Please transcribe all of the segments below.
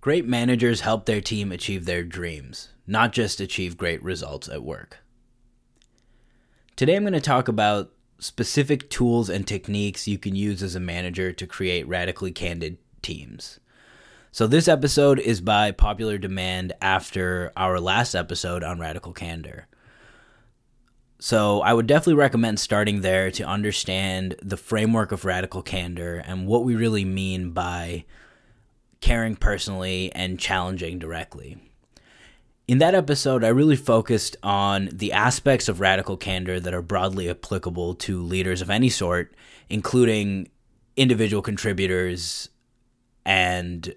Great managers help their team achieve their dreams, not just achieve great results at work. Today I'm going to talk about specific tools and techniques you can use as a manager to create radically candid teams. So this episode is by popular demand after our last episode on Radical Candor. So I would definitely recommend starting there to understand the framework of Radical Candor and what we really mean by caring personally and challenging directly. In that episode, I really focused on the aspects of radical candor that are broadly applicable to leaders of any sort, including individual contributors and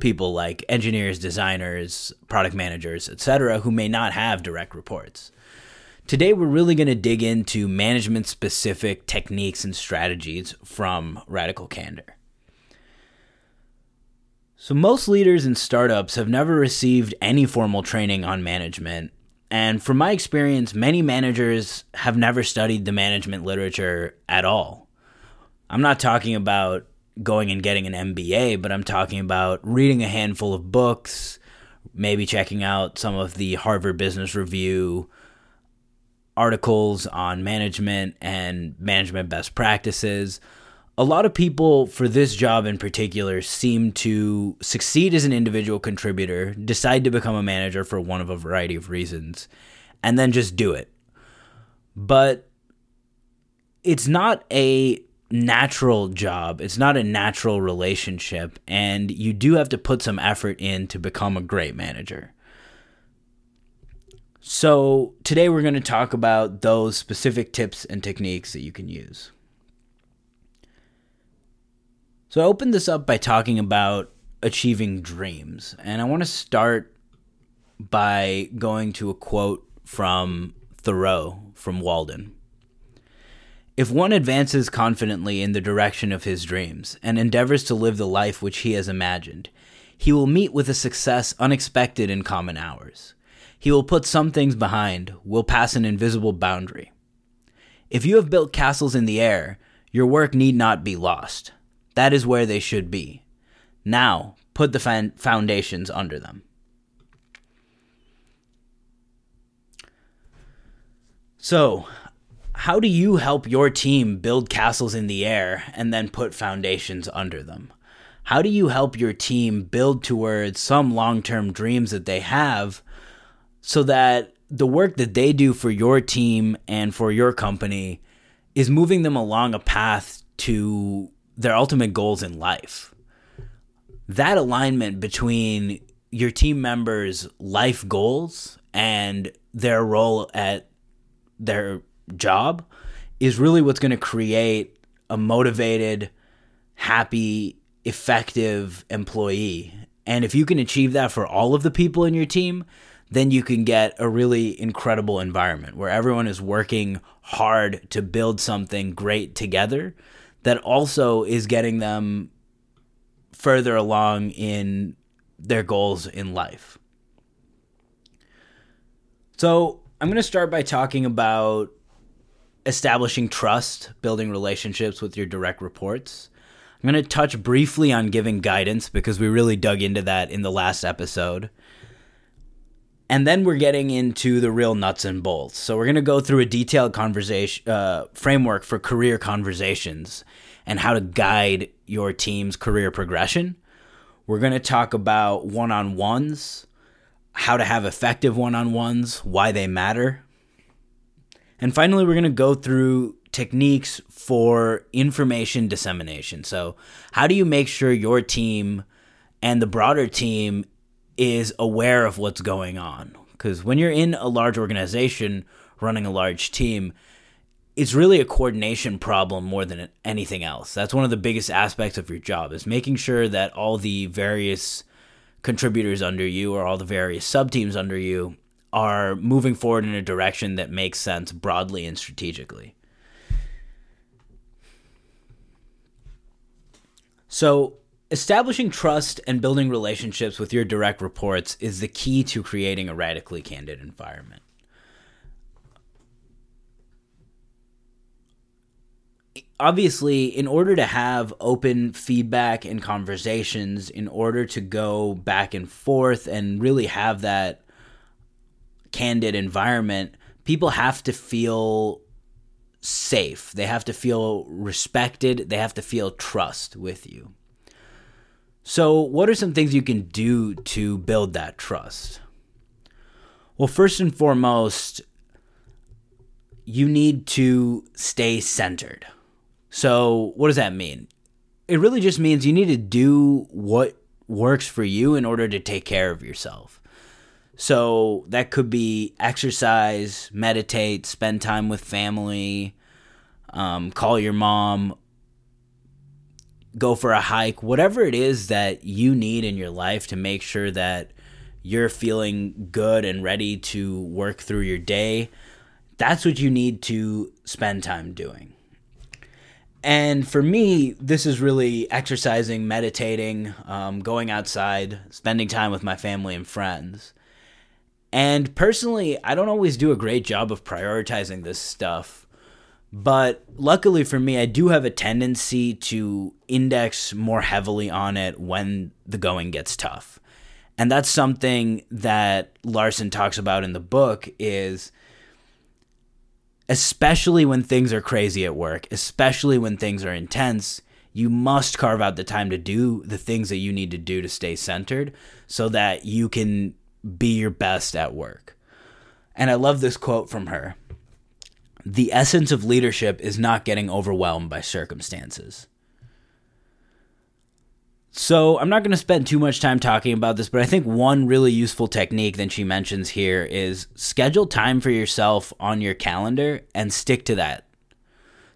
people like engineers, designers, product managers, etc., who may not have direct reports. Today, we're really going to dig into management-specific techniques and strategies from Radical Candor. So most leaders in startups have never received any formal training on management, and from my experience, many managers have never studied the management literature at all. I'm not talking about going and getting an MBA, but I'm talking about reading a handful of books, maybe checking out some of the Harvard Business Review articles on management and management best practices. A lot of people for this job in particular seem to succeed as an individual contributor, decide to become a manager for one of a variety of reasons, and then just do it. But it's not a natural job. It's not a natural relationship, and you do have to put some effort in to become a great manager. So today we're going to talk about those specific tips and techniques that you can use. So I opened this up by talking about achieving dreams, and I want to start by going to a quote from Thoreau from Walden. "If one advances confidently in the direction of his dreams and endeavors to live the life which he has imagined, he will meet with a success unexpected in common hours. He will put some things behind, will pass an invisible boundary. If you have built castles in the air, your work need not be lost. That is where they should be. Now, put the foundations under them." So, how do you help your team build castles in the air and then put foundations under them? How do you help your team build towards some long-term dreams that they have so that the work that they do for your team and for your company is moving them along a path to their ultimate goals in life? That alignment between your team members' life goals and their role at their job is really what's going to create a motivated, happy, effective employee. And if you can achieve that for all of the people in your team, then you can get a really incredible environment where everyone is working hard to build something great together that also is getting them further along in their goals in life. So I'm going to start by talking about establishing trust, building relationships with your direct reports. I'm going to touch briefly on giving guidance because we really dug into that in the last episode. And then we're getting into the real nuts and bolts. So we're going to go through a detailed conversation framework for career conversations and how to guide your team's career progression. We're going to talk about one-on-ones, how to have effective one-on-ones, why they matter. And finally, we're going to go through techniques for information dissemination. So how do you make sure your team and the broader team is aware of what's going on? Because when you're in a large organization running a large team, it's really a coordination problem more than anything else. That's one of the biggest aspects of your job, is making sure that all the various contributors under you or all the various sub-teams under you are moving forward in a direction that makes sense broadly and strategically. So establishing trust and building relationships with your direct reports is the key to creating a radically candid environment. obviously, in order to have open feedback and conversations, in order to go back and forth and really have that candid environment, people have to feel safe. They have to feel respected. They have to feel trust with you. So what are some things you can do to build that trust? Well, first and foremost, you need to stay centered. So what does that mean? It really just means you need to do what works for you in order to take care of yourself. So that could be exercise, meditate, spend time with family, call your mom, go for a hike, whatever it is that you need in your life to make sure that you're feeling good and ready to work through your day. That's what you need to spend time doing. And for me, this is really exercising, meditating, going outside, spending time with my family and friends. And personally, I don't always do a great job of prioritizing this stuff. But luckily for me, I do have a tendency to index more heavily on it when the going gets tough. And that's something that Larson talks about in the book is, especially when things are crazy at work, especially when things are intense, you must carve out the time to do the things that you need to do to stay centered so that you can be your best at work. And I love this quote from her. "The essence of leadership is not getting overwhelmed by circumstances." So I'm not going to spend too much time talking about this, but I think one really useful technique that she mentions here is schedule time for yourself on your calendar and stick to that.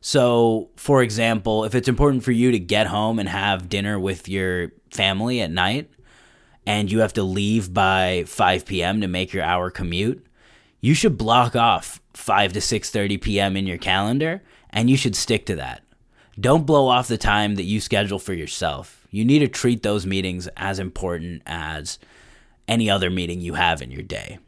So, for example, if it's important for you to get home and have dinner with your family at night and you have to leave by 5 p.m. to make your hour commute, you should block off 5 to 6:30 p.m. in your calendar and you should stick to that. Don't blow off the time that you schedule for yourself. You need to treat those meetings as important as any other meeting you have in your day.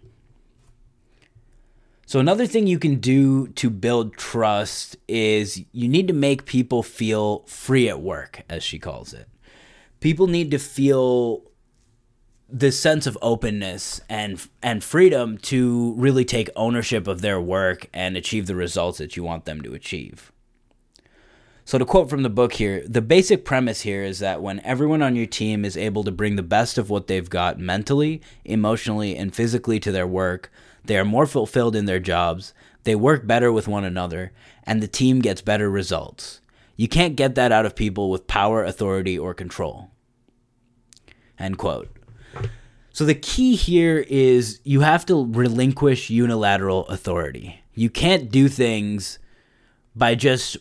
So another thing you can do to build trust is you need to make people feel free at work, as she calls it. People need to feel this sense of openness and freedom to really take ownership of their work and achieve the results that you want them to achieve. So to quote from the book here, the basic premise here is that when everyone on your team is able to bring the best of what they've got mentally, emotionally, and physically to their work, they are more fulfilled in their jobs, they work better with one another, and the team gets better results. You can't get that out of people with power, authority, or control. End quote. So the key here is you have to relinquish unilateral authority. You can't do things by just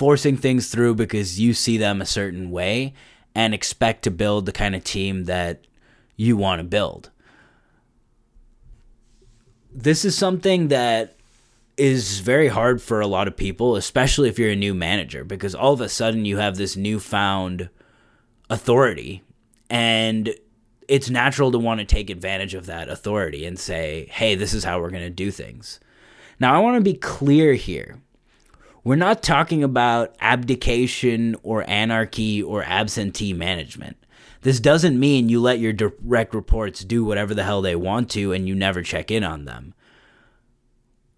forcing things through because you see them a certain way and expect to build the kind of team that you want to build. This is something that is very hard for a lot of people, especially if you're a new manager, because all of a sudden you have this newfound authority and it's natural to want to take advantage of that authority and say, hey, this is how we're going to do things. Now, I want to be clear here. We're not talking about abdication or anarchy or absentee management. This doesn't mean you let your direct reports do whatever the hell they want to and you never check in on them.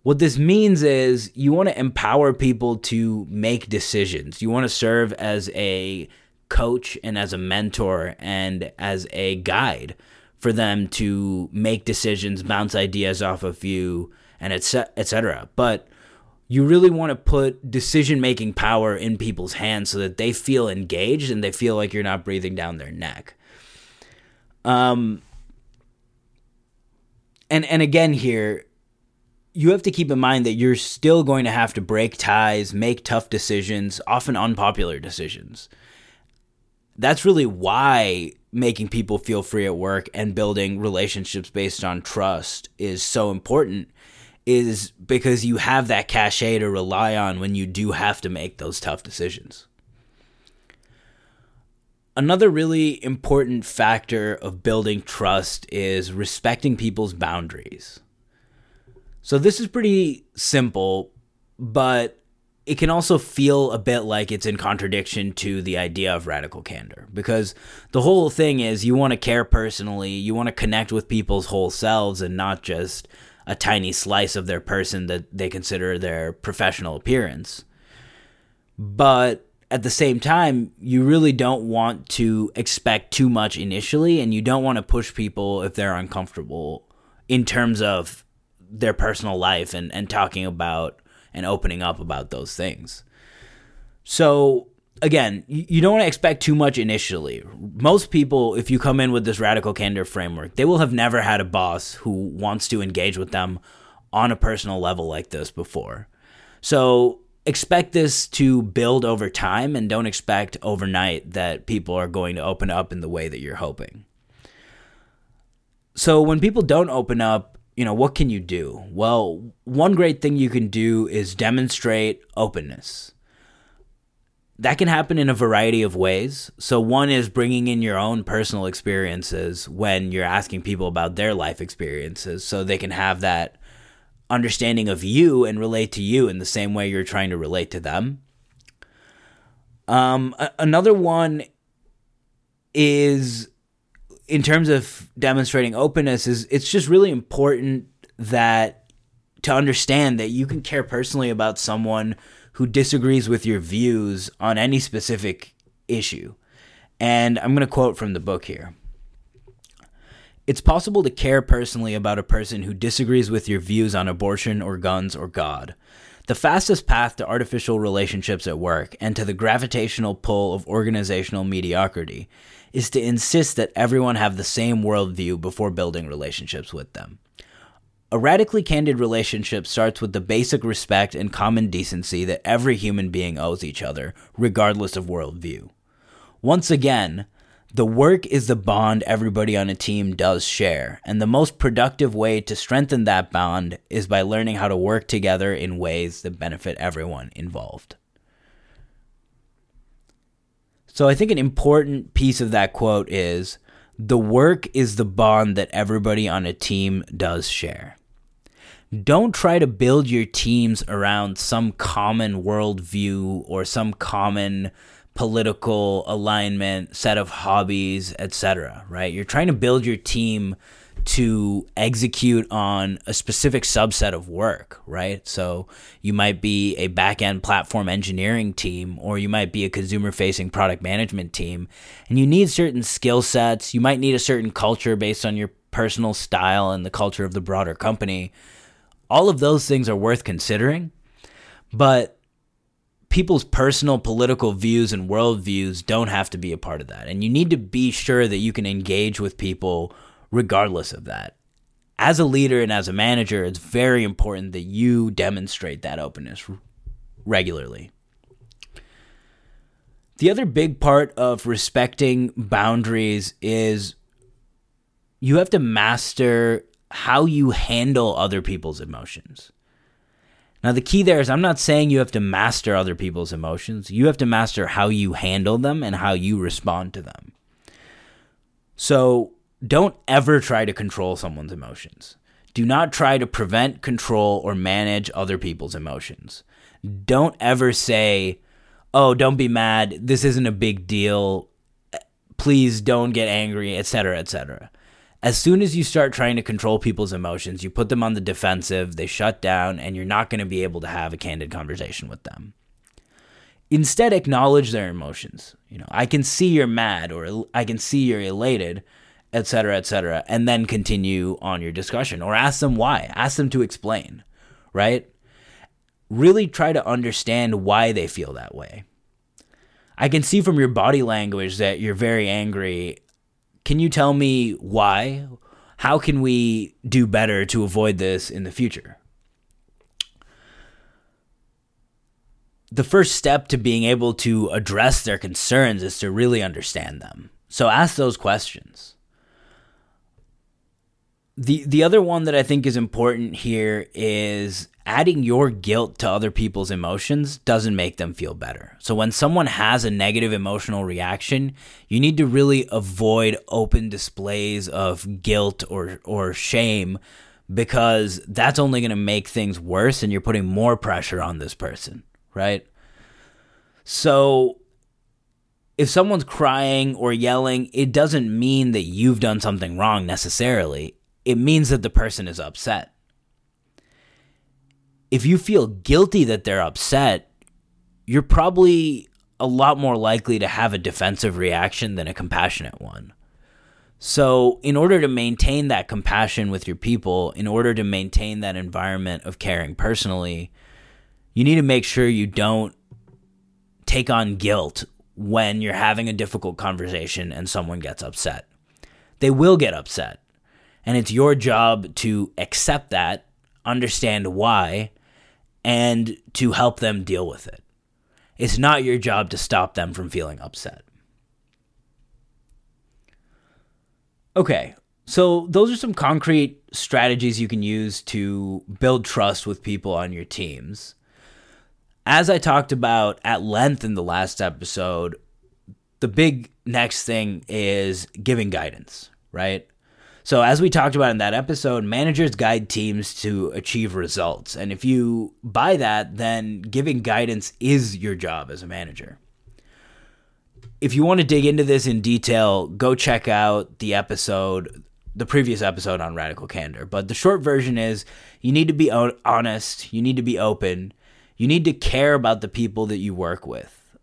What this means is you want to empower people to make decisions. You want to serve as a coach and as a mentor and as a guide for them to make decisions, bounce ideas off of you, and etc. But you really want to put decision-making power in people's hands so that they feel engaged and they feel like you're not breathing down their neck. And again here, you have to keep in mind that you're still going to have to break ties, make tough decisions, often unpopular decisions. That's really why making people feel free at work and building relationships based on trust is so important, is because you have that cachet to rely on when you do have to make those tough decisions. Another really important factor of building trust is respecting people's boundaries. So this is pretty simple, but it can also feel a bit like it's in contradiction to the idea of radical candor, because the whole thing is you want to care personally, you want to connect with people's whole selves and not just a tiny slice of their person that they consider their professional appearance. But at the same time, you really don't want to expect too much initially, and you don't want to push people if they're uncomfortable in terms of their personal life and talking about and opening up about those things. So again, you don't want to expect too much initially. Most people, if you come in with this radical candor framework, they will have never had a boss who wants to engage with them on a personal level like this before. So expect this to build over time, and don't expect overnight that people are going to open up in the way that you're hoping. So when people don't open up, you know, what can you do? Well, one great thing you can do is demonstrate openness. That can happen in a variety of ways. So one is bringing in your own personal experiences when you're asking people about their life experiences, so they can have that understanding of you and relate to you in the same way you're trying to relate to them. Another one is, in terms of demonstrating openness, is it's just really important that to understand that you can care personally about someone who disagrees with your views on any specific issue. And I'm going to quote from the book here. "It's possible to care personally about a person who disagrees with your views on abortion or guns or God. The fastest path to artificial relationships at work and to the gravitational pull of organizational mediocrity is to insist that everyone have the same worldview before building relationships with them. A radically candid relationship starts with the basic respect and common decency that every human being owes each other, regardless of worldview. Once again, the work is the bond everybody on a team does share, and the most productive way to strengthen that bond is by learning how to work together in ways that benefit everyone involved." So I think an important piece of that quote is, the work is the bond that everybody on a team does share. Don't try to build your teams around some common worldview or some common political alignment, set of hobbies, etc., right? You're trying to build your team to execute on a specific subset of work, right? So you might be a back-end platform engineering team, or you might be a consumer-facing product management team, and you need certain skill sets. You might need a certain culture based on your personal style and the culture of the broader company. All of those things are worth considering, but people's personal political views and worldviews don't have to be a part of that, and you need to be sure that you can engage with people regardless of that. As a leader and as a manager, it's very important that you demonstrate that openness regularly. The other big part of respecting boundaries is you have to master how you handle other people's emotions. Now, the key there is I'm not saying you have to master other people's emotions. You have to master how you handle them and how you respond to them. So don't ever try to control someone's emotions. Do not try to prevent, control, or manage other people's emotions. Don't ever say, "Oh, don't be mad. This isn't a big deal. Please don't get angry," etc., etc. As soon as you start trying to control people's emotions, you put them on the defensive, they shut down, and you're not going to be able to have a candid conversation with them. Instead, acknowledge their emotions. You know, "I can see you're mad," or "I can see you're elated," etc., etc., and then continue on your discussion, or ask them why. Ask them to explain, right? Really try to understand why they feel that way. "I can see from your body language that you're very angry. Can you tell me why? How can we do better to avoid this in the future?" The first step to being able to address their concerns is to really understand them. So ask those questions. The other one that I think is important here is adding your guilt to other people's emotions doesn't make them feel better. So when someone has a negative emotional reaction, you need to really avoid open displays of guilt or shame, because that's only going to make things worse and you're putting more pressure on this person, right? So if someone's crying or yelling, it doesn't mean that you've done something wrong necessarily. It means that the person is upset. If you feel guilty that they're upset, you're probably a lot more likely to have a defensive reaction than a compassionate one. So in order to maintain that compassion with your people, in order to maintain that environment of caring personally, you need to make sure you don't take on guilt when you're having a difficult conversation and someone gets upset. They will get upset. And it's your job to accept that, understand why, and to help them deal with it. It's not your job to stop them from feeling upset. Okay, so those are some concrete strategies you can use to build trust with people on your teams. As I talked about at length in the last episode, the big next thing is giving guidance, right? So as we talked about in that episode, managers guide teams to achieve results. And if you buy that, then giving guidance is your job as a manager. If you want to dig into this in detail, go check out the previous episode on Radical Candor. But the short version is you need to be honest, you need to be open, you need to care about the people that you work with.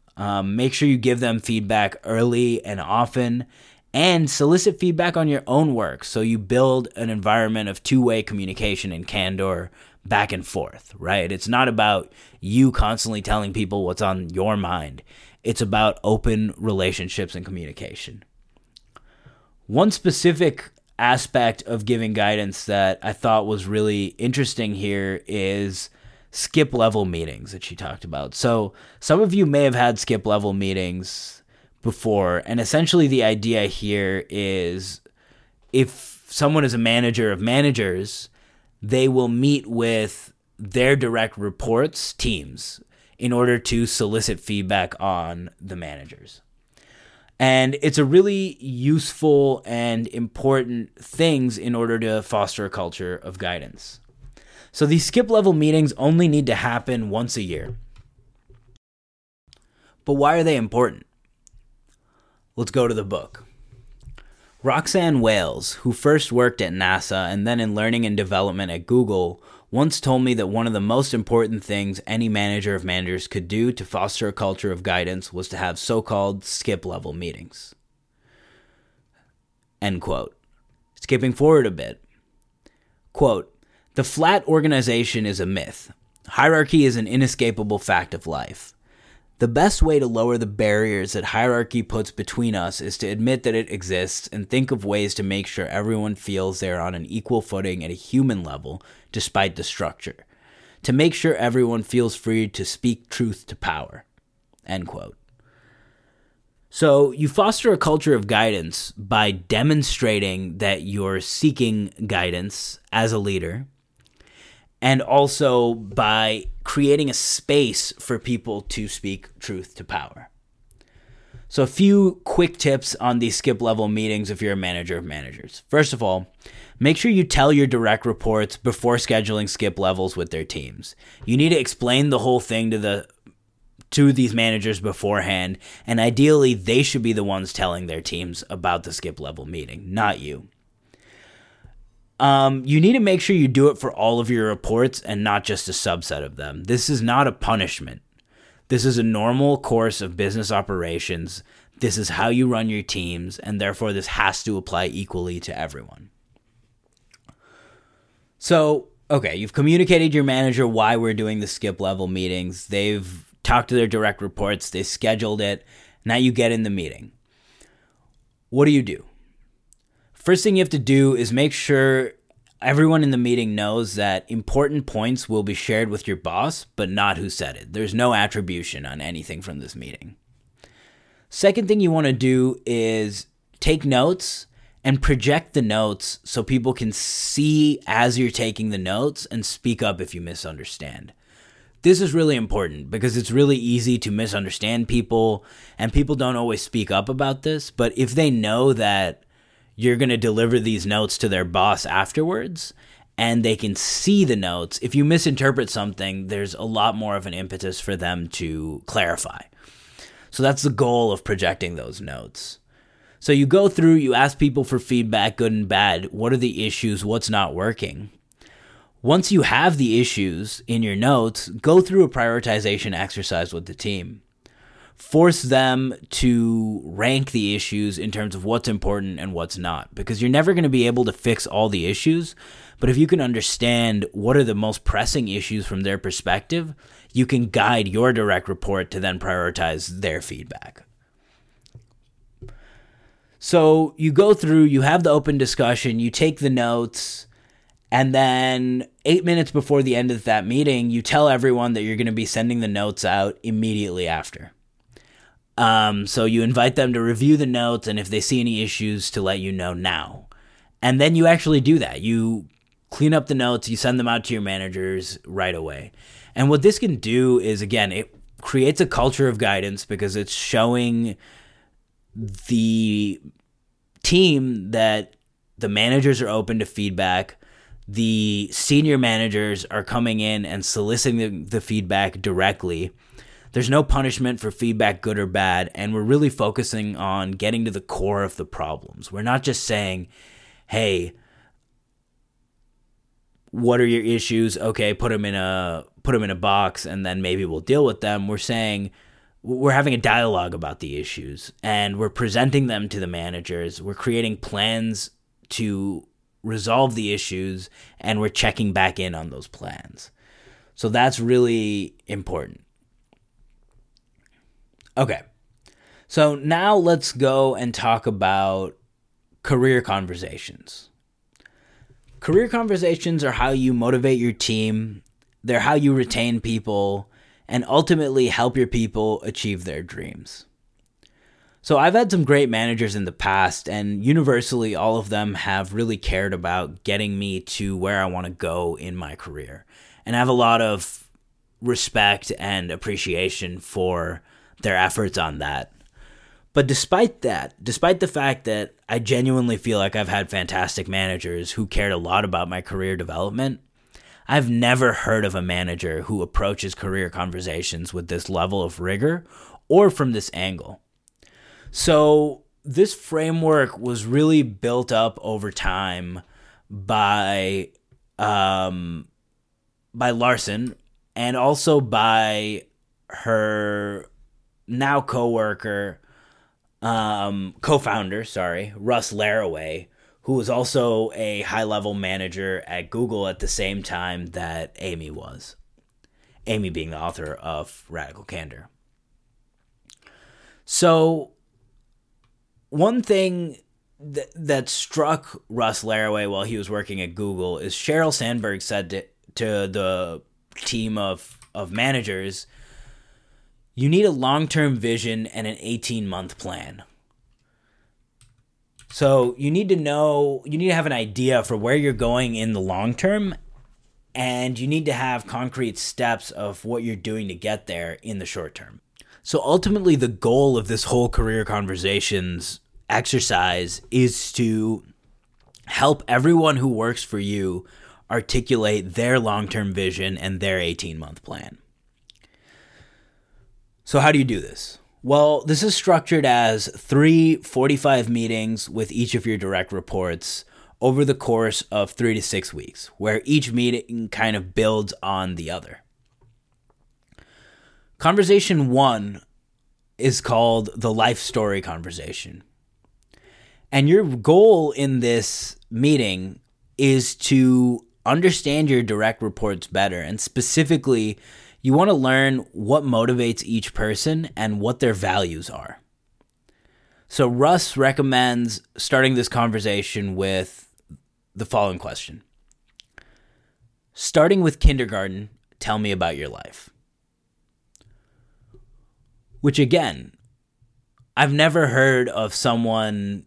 Make sure you give them feedback early and often, and solicit feedback on your own work so you build an environment of two-way communication and candor back and forth, right? It's not about you constantly telling people what's on your mind. It's about open relationships and communication. One specific aspect of giving guidance that I thought was really interesting here is skip-level meetings that she talked about. So some of you may have had skip-level meetings before, and essentially the idea here is if someone is a manager of managers, they will meet with their direct reports teams in order to solicit feedback on the managers. And it's a really useful and important things in order to foster a culture of guidance. So these skip level meetings only need to happen once a year. But why are they important? Let's go to the book. Roxanne Wales, who first worked at NASA and then in learning and development at Google, once told me that one of the most important things any manager of managers could do to foster a culture of guidance was to have so-called skip-level meetings. End quote. Skipping forward a bit. Quote, the flat organization is a myth. Hierarchy is an inescapable fact of life. The best way to lower the barriers that hierarchy puts between us is to admit that it exists and think of ways to make sure everyone feels they're on an equal footing at a human level despite the structure, to make sure everyone feels free to speak truth to power. End quote. So you foster a culture of guidance by demonstrating that you're seeking guidance as a leader, and also by creating a space for people to speak truth to power. So a few quick tips on these skip level meetings if you're a manager of managers. First of all, make sure you tell your direct reports before scheduling skip levels with their teams. You need to explain the whole thing to these managers beforehand, and ideally they should be the ones telling their teams about the skip level meeting, not you. You need to make sure you do it for all of your reports and not just a subset of them. This is not a punishment. This is a normal course of business operations. This is how you run your teams, and therefore this has to apply equally to everyone. So, okay, you've communicated to your manager why we're doing the skip level meetings. They've talked to their direct reports. They scheduled it. Now you get in the meeting. What do? First thing you have to do is make sure everyone in the meeting knows that important points will be shared with your boss, but not who said it. There's no attribution on anything from this meeting. Second thing you want to do is take notes and project the notes so people can see as you're taking the notes and speak up if you misunderstand. This is really important because it's really easy to misunderstand people, and people don't always speak up about this, but if they know that you're going to deliver these notes to their boss afterwards, and they can see the notes. If you misinterpret something, there's a lot more of an impetus for them to clarify. So that's the goal of projecting those notes. So you go through, you ask people for feedback, good and bad. What are the issues? What's not working? Once you have the issues in your notes, go through a prioritization exercise with the team. Force them to rank the issues in terms of what's important and what's not, because you're never going to be able to fix all the issues. But if you can understand what are the most pressing issues from their perspective, you can guide your direct report to then prioritize their feedback. So you go through, you have the open discussion, you take the notes, and then 8 minutes before the end of that meeting, you tell everyone that you're going to be sending the notes out immediately after. So you invite them to review the notes, and if they see any issues, to let you know now. And then you actually do that. You clean up the notes, you send them out to your managers right away. And what this can do is, again, it creates a culture of guidance, because it's showing the team that the managers are open to feedback. The senior managers are coming in and soliciting the feedback directly. There's no punishment for feedback, good or bad, and we're really focusing on getting to the core of the problems. We're not just saying, hey, what are your issues? Okay, put them in a box, and then maybe we'll deal with them. We're saying, we're having a dialogue about the issues, and we're presenting them to the managers. We're creating plans to resolve the issues, and we're checking back in on those plans. So that's really important. Okay, so now let's go and talk about career conversations. Career conversations are how you motivate your team. They're how you retain people and ultimately help your people achieve their dreams. So I've had some great managers in the past, and universally all of them have really cared about getting me to where I want to go in my career. And I have a lot of respect and appreciation for their efforts on that. But despite the fact that I genuinely feel like I've had fantastic managers who cared a lot about my career development, I've never heard of a manager who approaches career conversations with this level of rigor or from this angle. So this framework was really built up over time by Larson, and also by her now coworker, co-founder, Russ Laraway, who was also a high-level manager at Google at the same time that Amy was. Amy being the author of Radical Candor. So one thing that struck Russ Laraway while he was working at Google is Sheryl Sandberg said to the team of managers, you need a long-term vision and an 18-month plan. So you need to have an idea for where you're going in the long term, and you need to have concrete steps of what you're doing to get there in the short term. So ultimately, the goal of this whole career conversations exercise is to help everyone who works for you articulate their long-term vision and their 18-month plan. So how do you do this? Well, this is structured as 3 45-minute meetings with each of your direct reports over the course of 3 to 6 weeks, where each meeting kind of builds on the other. Conversation 1 is called the life story conversation. And your goal in this meeting is to understand your direct reports better, and specifically, you want to learn what motivates each person and what their values are. So Russ recommends starting this conversation with the following question. Starting with kindergarten, tell me about your life. Which again, I've never heard of someone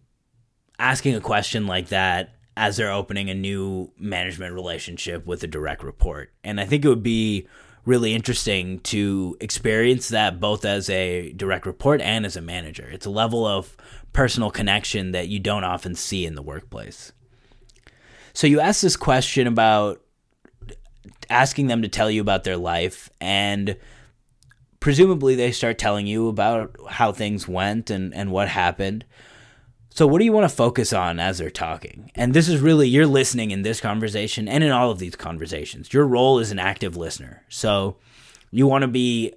asking a question like that as they're opening a new management relationship with a direct report. And I think it would be really interesting to experience that both as a direct report and as a manager. It's a level of personal connection that you don't often see in the workplace. So you asked this question about asking them to tell you about their life, and presumably they start telling you about how things went and what happened. So what do you want to focus on as they're talking? And this is really, you're listening in this conversation and in all of these conversations. Your role is an active listener. So you want to be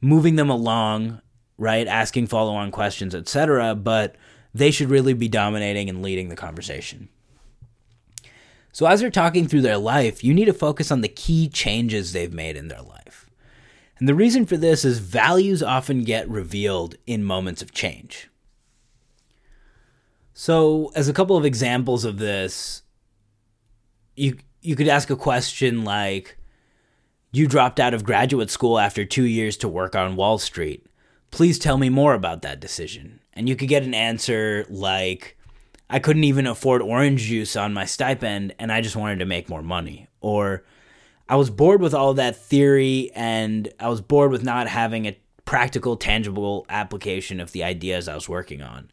moving them along, right? Asking follow-on questions, etc. But they should really be dominating and leading the conversation. So as they're talking through their life, you need to focus on the key changes they've made in their life. And the reason for this is values often get revealed in moments of change. So as a couple of examples of this, you could ask a question like, you dropped out of graduate school after 2 years to work on Wall Street. Please tell me more about that decision. And you could get an answer like, I couldn't even afford orange juice on my stipend and I just wanted to make more money. Or I was bored with all that theory and I was bored with not having a practical, tangible application of the ideas I was working on.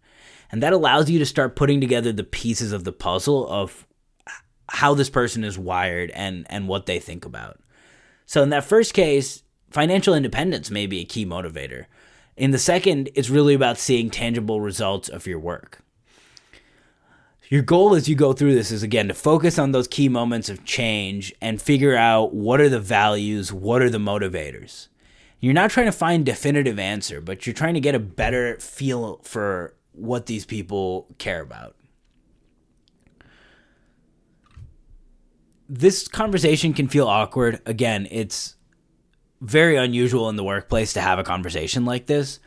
And that allows you to start putting together the pieces of the puzzle of how this person is wired and what they think about. So in that first case, financial independence may be a key motivator. In the second, it's really about seeing tangible results of your work. Your goal as you go through this is, again, to focus on those key moments of change and figure out what are the values, what are the motivators. You're not trying to find a definitive answer, but you're trying to get a better feel for what these people care about. This conversation can feel awkward. Again, it's very unusual in the workplace to have a conversation like this,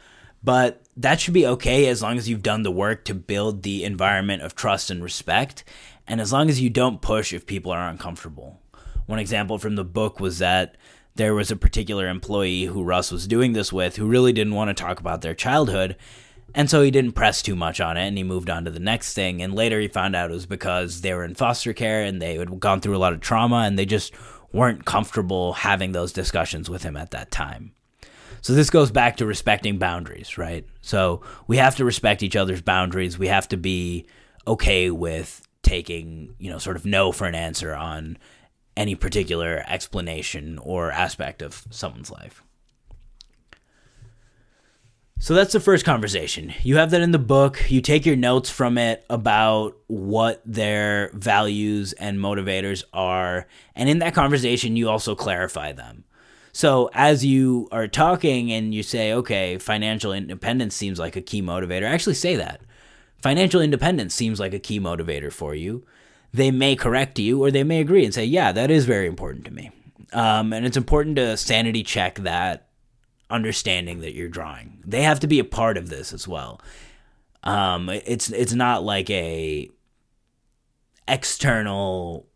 but that should be okay as long as you've done the work to build the environment of trust and respect, and as long as you don't push if people are uncomfortable. One example from the book was that there was a particular employee who Russ was doing this with who really didn't want to talk about their childhood, and so he didn't press too much on it, and he moved on to the next thing. And later he found out it was because they were in foster care and they had gone through a lot of trauma, and they just weren't comfortable having those discussions with him at that time. So this goes back to respecting boundaries, right? So we have to respect each other's boundaries. We have to be okay with taking, sort of no for an answer on any particular explanation or aspect of someone's life. So that's the first conversation. You have that in the book. You take your notes from it about what their values and motivators are. And in that conversation, you also clarify them. So as you are talking and you say, okay, financial independence seems like a key motivator. Actually say that. Financial independence seems like a key motivator for you. They may correct you or they may agree and say, yeah, that is very important to me. And it's important to sanity check that understanding that you're drawing. They have to be a part of this as well. It's not like a external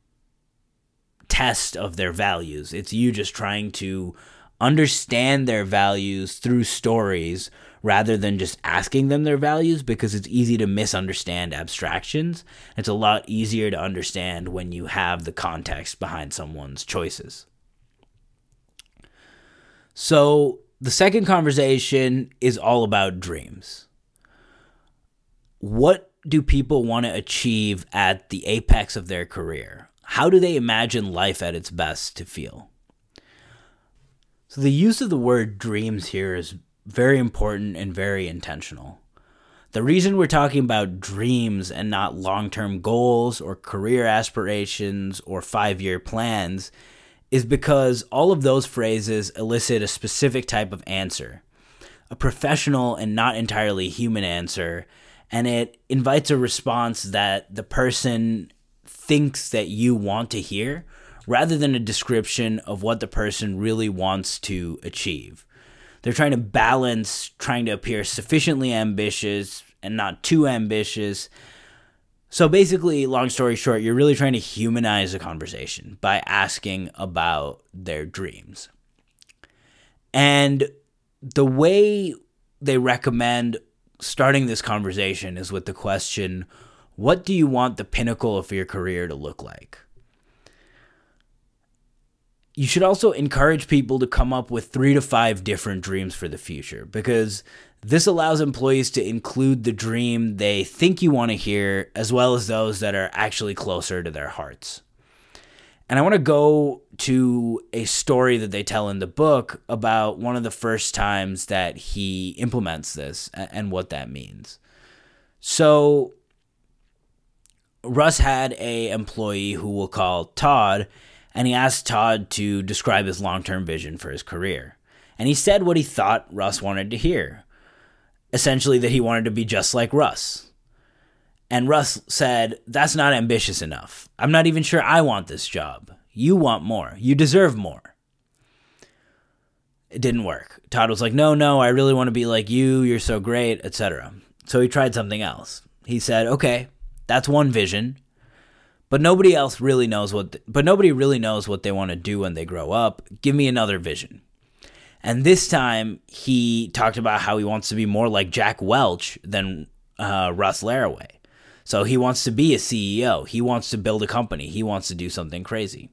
test of their values. It's you just trying to understand their values through stories rather than just asking them their values, because it's easy to misunderstand abstractions. It's a lot easier to understand when you have the context behind someone's choices. So the second conversation is all about dreams. What do people want to achieve at the apex of their career? How do they imagine life at its best to feel? So the use of the word dreams here is very important and very intentional. The reason we're talking about dreams and not long-term goals or career aspirations or five-year plans is because all of those phrases elicit a specific type of answer, a professional and not entirely human answer, and it invites a response that the person thinks that you want to hear rather than a description of what the person really wants to achieve. They're trying to balance trying to appear sufficiently ambitious and not too ambitious. So basically, long story short, you're really trying to humanize a conversation by asking about their dreams. And the way they recommend starting this conversation is with the question, what do you want the pinnacle of your career to look like? You should also encourage people to come up with 3 to 5 different dreams for the future, because this allows employees to include the dream they think you want to hear, as well as those that are actually closer to their hearts. And I want to go to a story that they tell in the book about one of the first times that he implements this and what that means. So Russ had a employee who we'll call Todd, and he asked Todd to describe his long-term vision for his career. And he said what he thought Russ wanted to hear, essentially that he wanted to be just like Russ. And Russ said, "That's not ambitious enough. I'm not even sure I want this job. You want more. You deserve more." It didn't work. Todd was like, no, I really want to be like you. You're so great, etc. So he tried something else. He said, "Okay, that's one vision, but nobody really knows what they want to do when they grow up. Give me another vision." And this time he talked about how he wants to be more like Jack Welch than Russ Laraway. So he wants to be a CEO. He wants to build a company. He wants to do something crazy.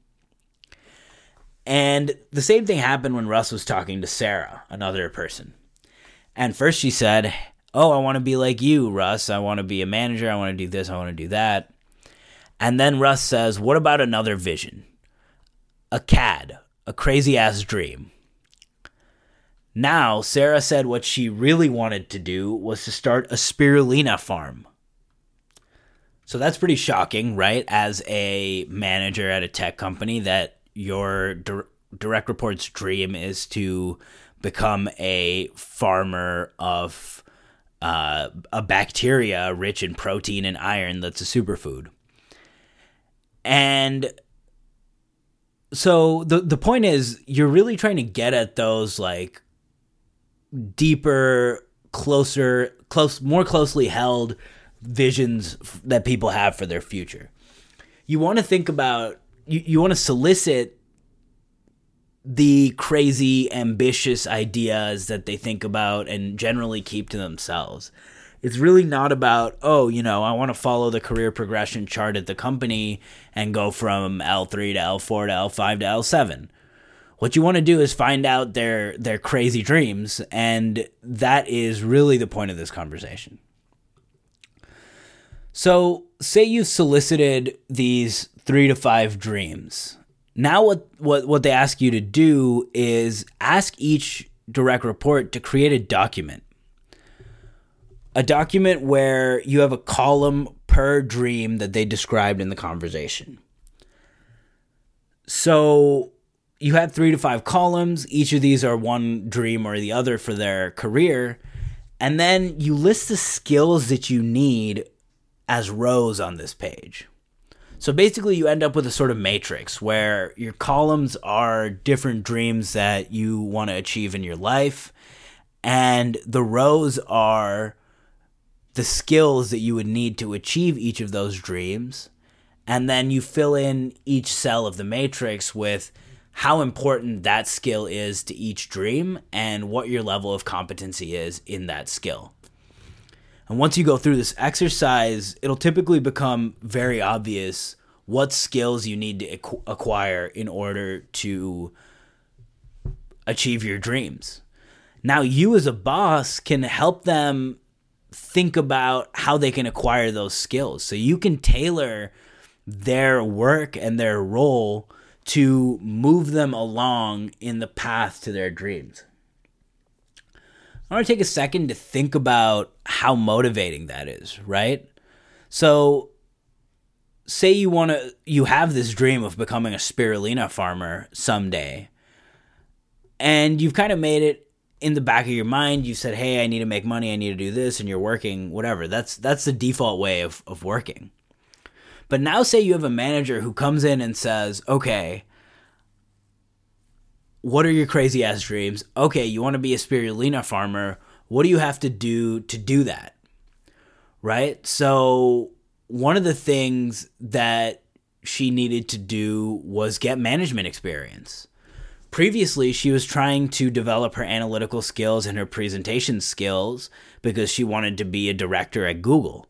And the same thing happened when Russ was talking to Sarah, another person. And first she said, "Oh, I want to be like you, Russ. I want to be a manager. I want to do this. I want to do that." And then Russ says, "What about another vision? A CAD, a crazy-ass dream." Now, Sarah said what she really wanted to do was to start a spirulina farm. So that's pretty shocking, right? As a manager at a tech company, that your direct report's dream is to become a farmer of a bacteria rich in protein and iron that's a superfood. And so the point is, you're really trying to get at those like deeper, more closely held visions that people have for their future. You want to think about, you want to solicit the crazy, ambitious ideas that they think about and generally keep to themselves. It's really not about, I want to follow the career progression chart at the company and go from L3 to L4 to L5 to L7. What you want to do is find out their crazy dreams, and that is really the point of this conversation. So say you solicited these 3 to 5 dreams. Now what they ask you to do is ask each direct report to create a document where you have a column per dream that they described in the conversation. So you have 3 to 5 columns. Each of these are one dream or the other for their career. And then you list the skills that you need as rows on this page. So basically you end up with a sort of matrix where your columns are different dreams that you want to achieve in your life, and the rows are the skills that you would need to achieve each of those dreams, and then you fill in each cell of the matrix with how important that skill is to each dream and what your level of competency is in that skill. And once you go through this exercise, it'll typically become very obvious what skills you need to acquire in order to achieve your dreams. Now, you as a boss can help them think about how they can acquire those skills. So you can tailor their work and their role to move them along in the path to their dreams. I want to take a second to think about how motivating that is, right? So say you have this dream of becoming a spirulina farmer someday, and you've kind of made it in the back of your mind. You've said, "Hey, I need to make money. I need to do this," and you're working, whatever. That's the default way of working. But now say you have a manager who comes in and says, "Okay, what are your crazy-ass dreams? Okay, you want to be a spirulina farmer. What do you have to do that?" Right? So one of the things that she needed to do was get management experience. Previously, she was trying to develop her analytical skills and her presentation skills because she wanted to be a director at Google.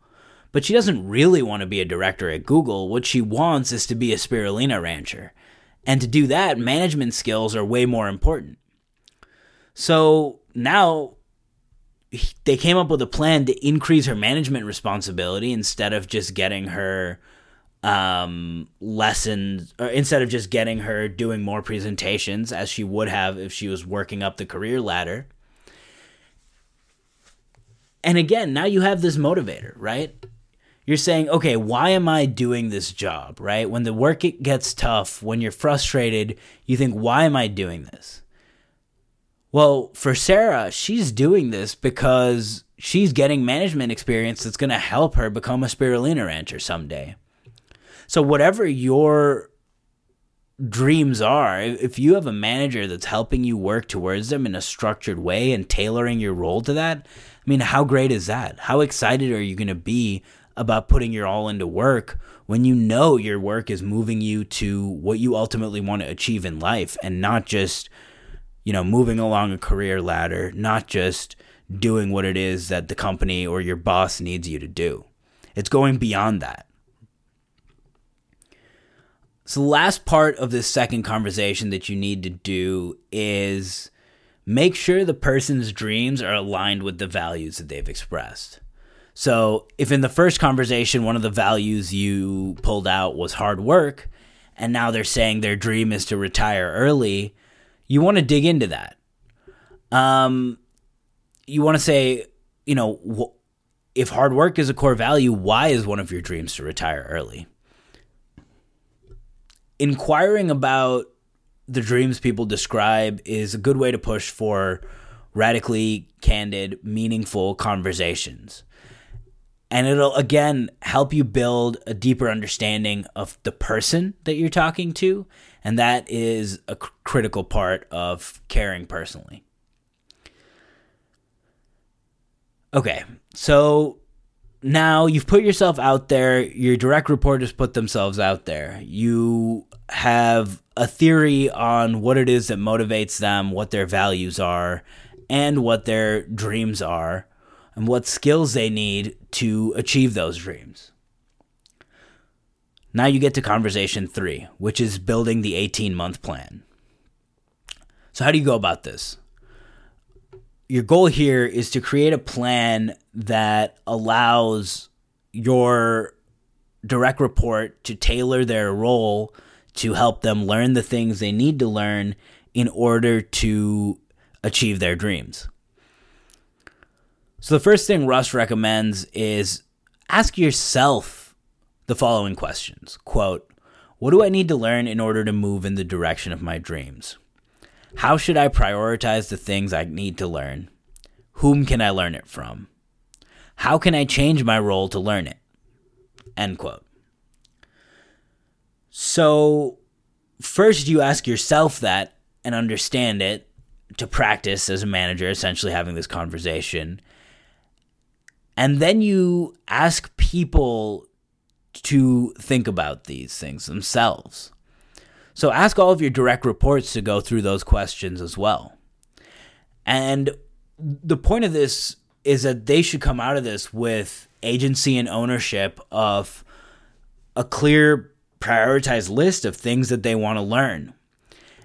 But she doesn't really want to be a director at Google. What she wants is to be a spirulina rancher. And to do that, management skills are way more important. So now they came up with a plan to increase her management responsibility instead of just getting her lessons, or instead of just getting her doing more presentations as she would have if she was working up the career ladder. And again, now you have this motivator, right? You're saying, okay, why am I doing this job, right? When the work gets tough, when you're frustrated, you think, why am I doing this? Well, for Sarah, she's doing this because she's getting management experience that's going to help her become a spirulina rancher someday. So whatever your dreams are, if you have a manager that's helping you work towards them in a structured way and tailoring your role to that, I mean, how great is that? How excited are you going to be about putting your all into work when you know your work is moving you to what you ultimately want to achieve in life, and not just, you know, moving along a career ladder, not just doing what it is that the company or your boss needs you to do. It's going beyond that. So the last part of this second conversation that you need to do is make sure the person's dreams are aligned with the values that they've expressed. So if in the first conversation, one of the values you pulled out was hard work, and now they're saying their dream is to retire early, you want to dig into that. You want to say, you know, if hard work is a core value, why is one of your dreams to retire early? Inquiring about the dreams people describe is a good way to push for radically candid, meaningful conversations. And it'll, again, help you build a deeper understanding of the person that you're talking to. And that is a critical part of caring personally. Okay, so now you've put yourself out there. Your direct report has put themselves out there. You have a theory on what it is that motivates them, what their values are, and what their dreams are, and what skills they need to achieve those dreams. Now you get to conversation 3, which is building the 18-month plan. So how do you go about this? Your goal here is to create a plan that allows your direct report to tailor their role to help them learn the things they need to learn in order to achieve their dreams. So the first thing Russ recommends is ask yourself the following questions. Quote, what do I need to learn in order to move in the direction of my dreams? How should I prioritize the things I need to learn? Whom can I learn it from? How can I change my role to learn it? End quote. So first you ask yourself that and understand it to practice as a manager, essentially having this conversation. And then you ask people to think about these things themselves. So ask all of your direct reports to go through those questions as well. And the point of this is that they should come out of this with agency and ownership of a clear, prioritized list of things that they want to learn.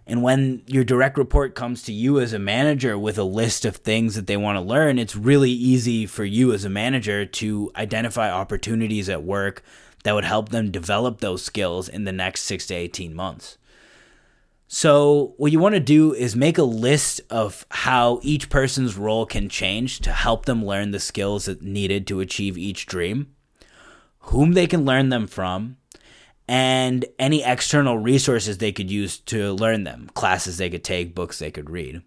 And when your direct report comes to you as a manager with a list of things that they want to learn, it's really easy for you as a manager to identify opportunities at work that would help them develop those skills in the next 6 to 18 months. So what you want to do is make a list of how each person's role can change to help them learn the skills that needed to achieve each dream, whom they can learn them from, and any external resources they could use to learn them, classes they could take, books they could read.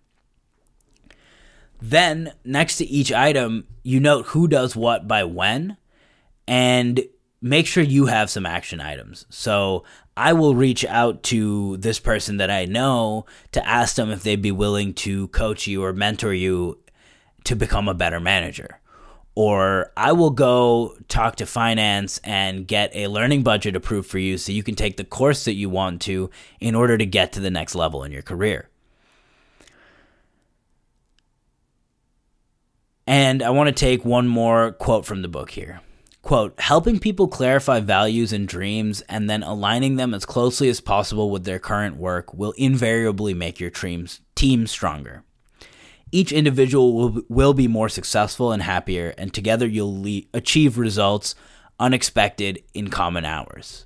Then, next to each item, you note who does what by when, and make sure you have some action items. So I will reach out to this person that I know to ask them if they'd be willing to coach you or mentor you to become a better manager. Or I will go talk to finance and get a learning budget approved for you so you can take the course that you want to in order to get to the next level in your career. And I want to take one more quote from the book here. Quote, helping people clarify values and dreams and then aligning them as closely as possible with their current work will invariably make your team stronger. Each individual will be more successful and happier, and together you'll achieve results unexpected in common hours.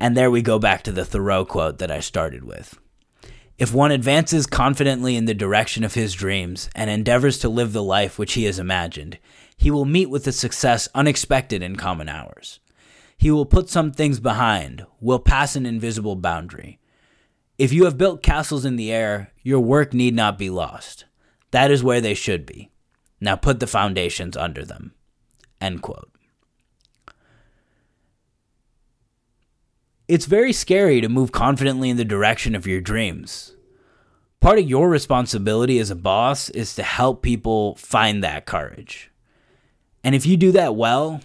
And there we go back to the Thoreau quote that I started with. If one advances confidently in the direction of his dreams and endeavors to live the life which he has imagined, he will meet with a success unexpected in common hours. He will put some things behind, will pass an invisible boundary. If you have built castles in the air, your work need not be lost. That is where they should be. Now put the foundations under them. End quote. It's very scary to move confidently in the direction of your dreams. Part of your responsibility as a boss is to help people find that courage. And if you do that well,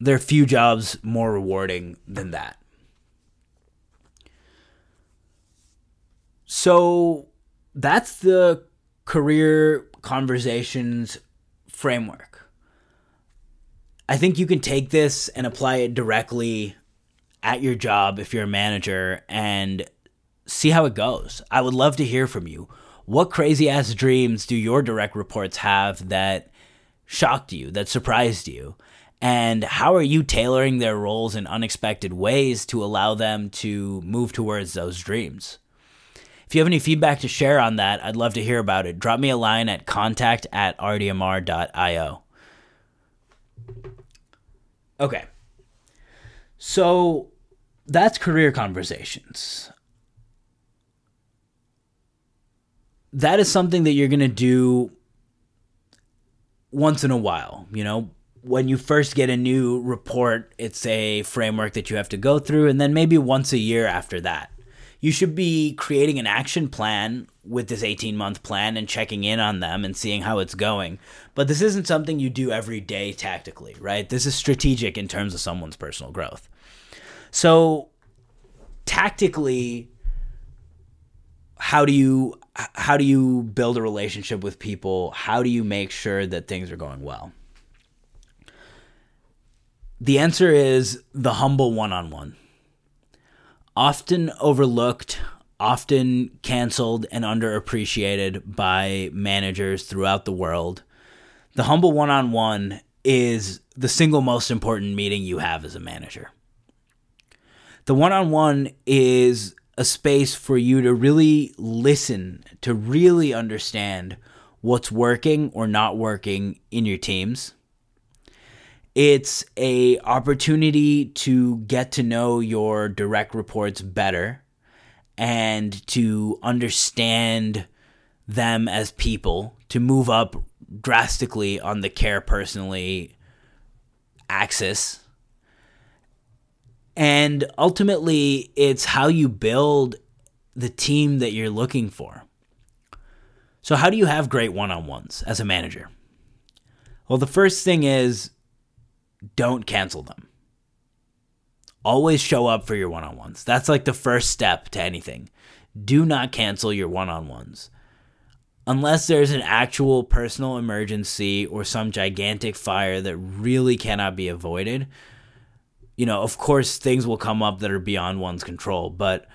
there are few jobs more rewarding than that. So that's the career conversations framework. I think you can take this and apply it directly at your job if you're a manager and see how it goes. I would love to hear from you. What crazy-ass dreams do your direct reports have that shocked you, that surprised you? And how are you tailoring their roles in unexpected ways to allow them to move towards those dreams? If you have any feedback to share on that, I'd love to hear about it. Drop me a line at contact@rdmr.io. Okay. So that's career conversations. That is something that you're going to do once in a while. You know, when you first get a new report, it's a framework that you have to go through, and then maybe once a year after that. You should be creating an action plan with this 18-month plan and checking in on them and seeing how it's going. But this isn't something you do every day tactically, right? This is strategic in terms of someone's personal growth. So tactically, how do you build a relationship with people? How do you make sure that things are going well? The answer is the humble one-on-one. Often overlooked, often canceled, and underappreciated by managers throughout the world, the humble one-on-one is the single most important meeting you have as a manager. The one-on-one is a space for you to really listen, to really understand what's working or not working in your teams. It's an opportunity to get to know your direct reports better and to understand them as people, to move up drastically on the care personally axis. And ultimately, it's how you build the team that you're looking for. So how do you have great one-on-ones as a manager? Well, the first thing is, don't cancel them. Always show up for your one-on-ones. That's like the first step to anything. Do not cancel your one-on-ones. Unless there's an actual personal emergency or some gigantic fire that really cannot be avoided, you know, of course, things will come up that are beyond one's control, but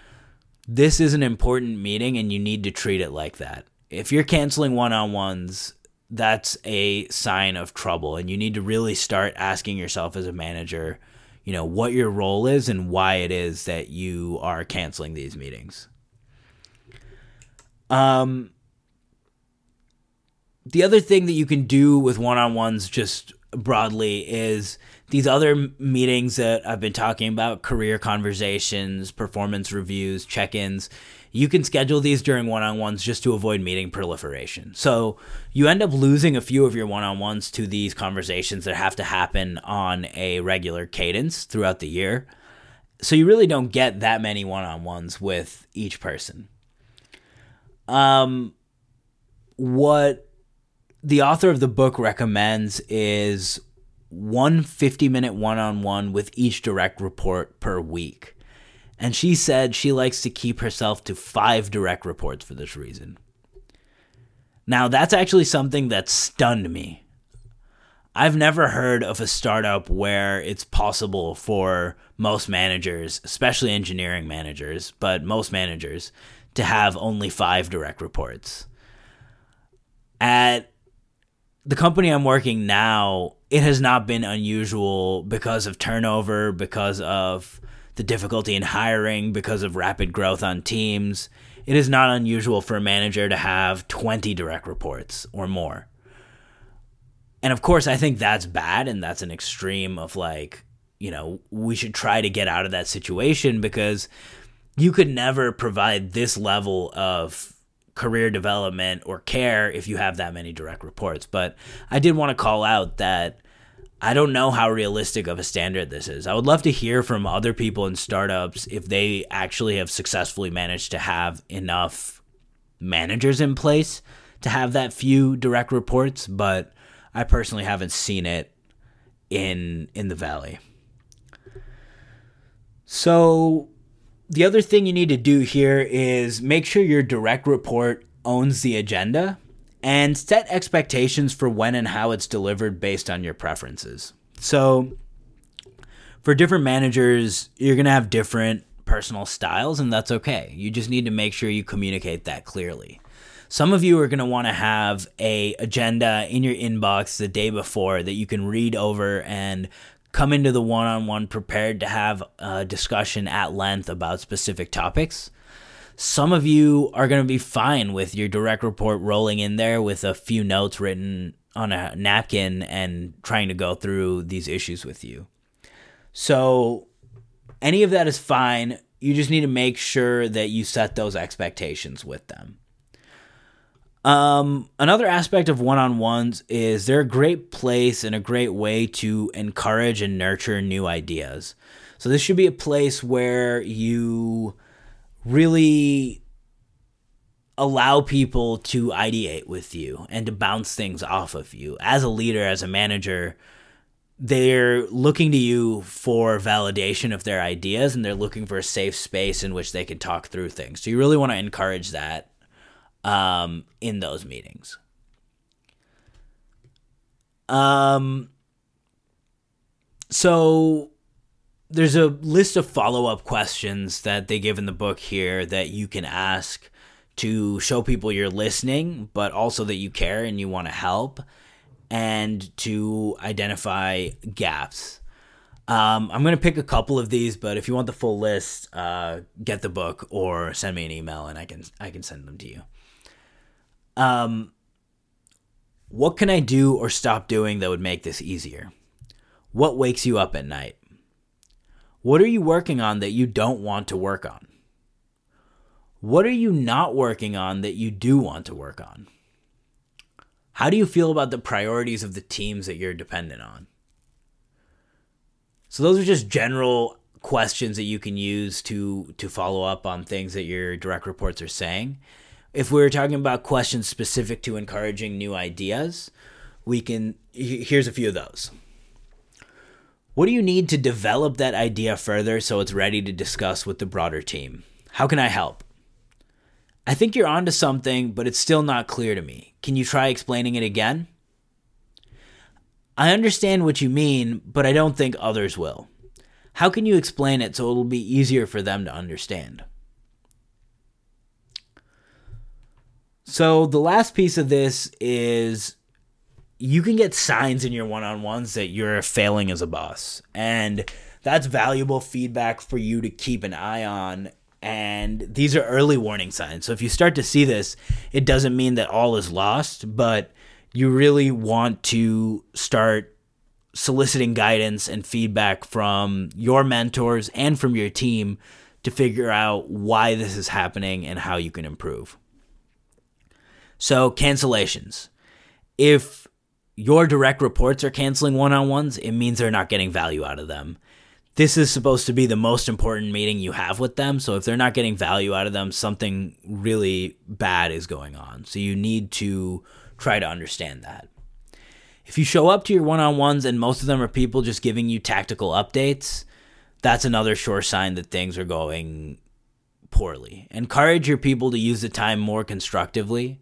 this is an important meeting and you need to treat it like that. If you're canceling one-on-ones, that's a sign of trouble, and you need to really start asking yourself as a manager, you know, what your role is and why it is that you are canceling these meetings. The other thing that you can do with one-on-ones just broadly is these other meetings that I've been talking about, career conversations, performance reviews, check-ins. You can schedule these during one-on-ones just to avoid meeting proliferation. So you end up losing a few of your one-on-ones to these conversations that have to happen on a regular cadence throughout the year. So you really don't get that many one-on-ones with each person. What the author of the book recommends is one 50-minute one-on-one with each direct report per week. And she said she likes to keep herself to 5 direct reports for this reason. Now, that's actually something that stunned me. I've never heard of a startup where it's possible for most managers, especially engineering managers, but most managers, to have only 5 direct reports. At the company I'm working now, it has not been unusual because of turnover, because of the difficulty in hiring, because of rapid growth on teams. It is not unusual for a manager to have 20 direct reports or more. And of course, I think that's bad, and that's an extreme of, like, you know, we should try to get out of that situation, because you could never provide this level of career development or care if you have that many direct reports. But I did want to call out that I don't know how realistic of a standard this is. I would love to hear from other people in startups if they actually have successfully managed to have enough managers in place to have that few direct reports, but I personally haven't seen it in the Valley. So the other thing you need to do here is make sure your direct report owns the agenda and set expectations for when and how it's delivered based on your preferences. So for different managers, you're going to have different personal styles, and that's okay. You just need to make sure you communicate that clearly. Some of you are going to want to have an agenda in your inbox the day before that you can read over and come into the one-on-one prepared to have a discussion at length about specific topics. Some of you are going to be fine with your direct report rolling in there with a few notes written on a napkin and trying to go through these issues with you. So any of that is fine. You just need to make sure that you set those expectations with them. Another aspect of one-on-ones is they're a great place and a great way to encourage and nurture new ideas. So this should be a place where you really allow people to ideate with you and to bounce things off of you. As a leader, as a manager, they're looking to you for validation of their ideas, and they're looking for a safe space in which they can talk through things. So you really want to encourage that in those meetings. So there's a list of follow-up questions that they give in the book here that you can ask to show people you're listening, but also that you care and you want to help, and to identify gaps. I'm going to pick a couple of these, but if you want the full list, get the book or send me an email and I can send them to you. What can I do or stop doing that would make this easier? What wakes you up at night? What are you working on that you don't want to work on? What are you not working on that you do want to work on? How do you feel about the priorities of the teams that you're dependent on? So those are just general questions that you can use to follow up on things that your direct reports are saying. If we're talking about questions specific to encouraging new ideas, here's a few of those. What do you need to develop that idea further so it's ready to discuss with the broader team? How can I help? I think you're onto something, but it's still not clear to me. Can you try explaining it again? I understand what you mean, but I don't think others will. How can you explain it so it'll be easier for them to understand? So the last piece of this is, you can get signs in your one-on-ones that you're failing as a boss. And that's valuable feedback for you to keep an eye on. And these are early warning signs. So if you start to see this, it doesn't mean that all is lost, but you really want to start soliciting guidance and feedback from your mentors and from your team to figure out why this is happening and how you can improve. So cancellations. If your direct reports are canceling one-on-ones, it means they're not getting value out of them. This is supposed to be the most important meeting you have with them, so if they're not getting value out of them, something really bad is going on. So you need to try to understand that. If you show up to your one-on-ones and most of them are people just giving you tactical updates, that's another sure sign that things are going poorly. Encourage your people to use the time more constructively.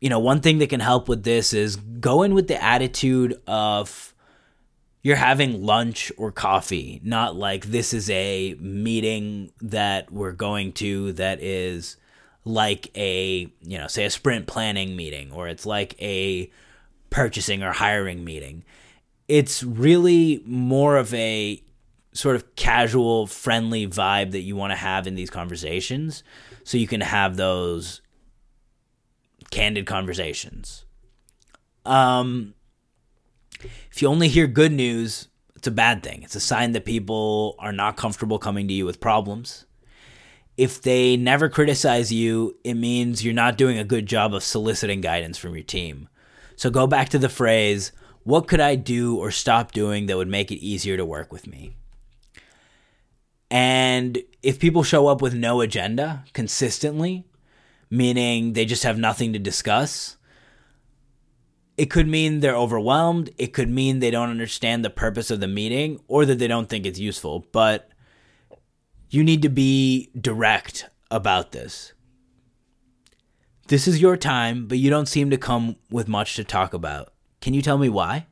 you know, one thing that can help with this is go in with the attitude of you're having lunch or coffee, not like this is a meeting that we're going to that is like a, you know, say a sprint planning meeting, or it's like a purchasing or hiring meeting. It's really more of a sort of casual, friendly vibe that you want to have in these conversations, so you can have those candid conversations. If you only hear good news, it's a bad thing. It's a sign that people are not comfortable coming to you with problems. If they never criticize you, it means you're not doing a good job of soliciting guidance from your team. So go back to the phrase, what could I do or stop doing that would make it easier to work with me? And if people show up with no agenda consistently, meaning they just have nothing to discuss, it could mean they're overwhelmed. It could mean they don't understand the purpose of the meeting, or that they don't think it's useful. But you need to be direct about this. This is your time, but you don't seem to come with much to talk about. Can you tell me why?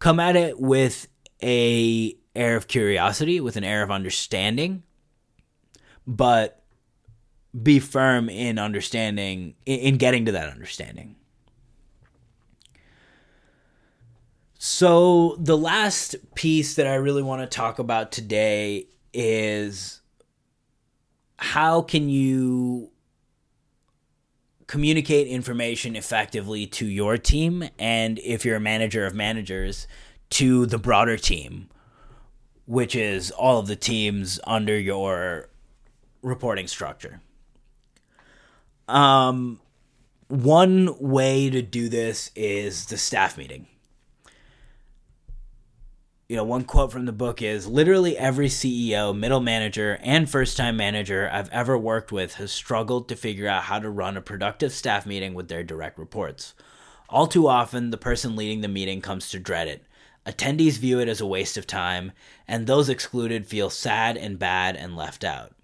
Come at it with an air of curiosity, with an air of understanding, but be firm in understanding, in getting to that understanding. So the last piece that I really want to talk about today is how can you communicate information effectively to your team, and if you're a manager of managers, to the broader team, which is all of the teams under your reporting structure. One way to do this is the staff meeting. You know, one quote from the book is, literally every CEO, middle manager, and first-time manager I've ever worked with has struggled to figure out how to run a productive staff meeting with their direct reports. All too often, the person leading the meeting comes to dread it. Attendees view it as a waste of time, and those excluded feel sad and bad and left out.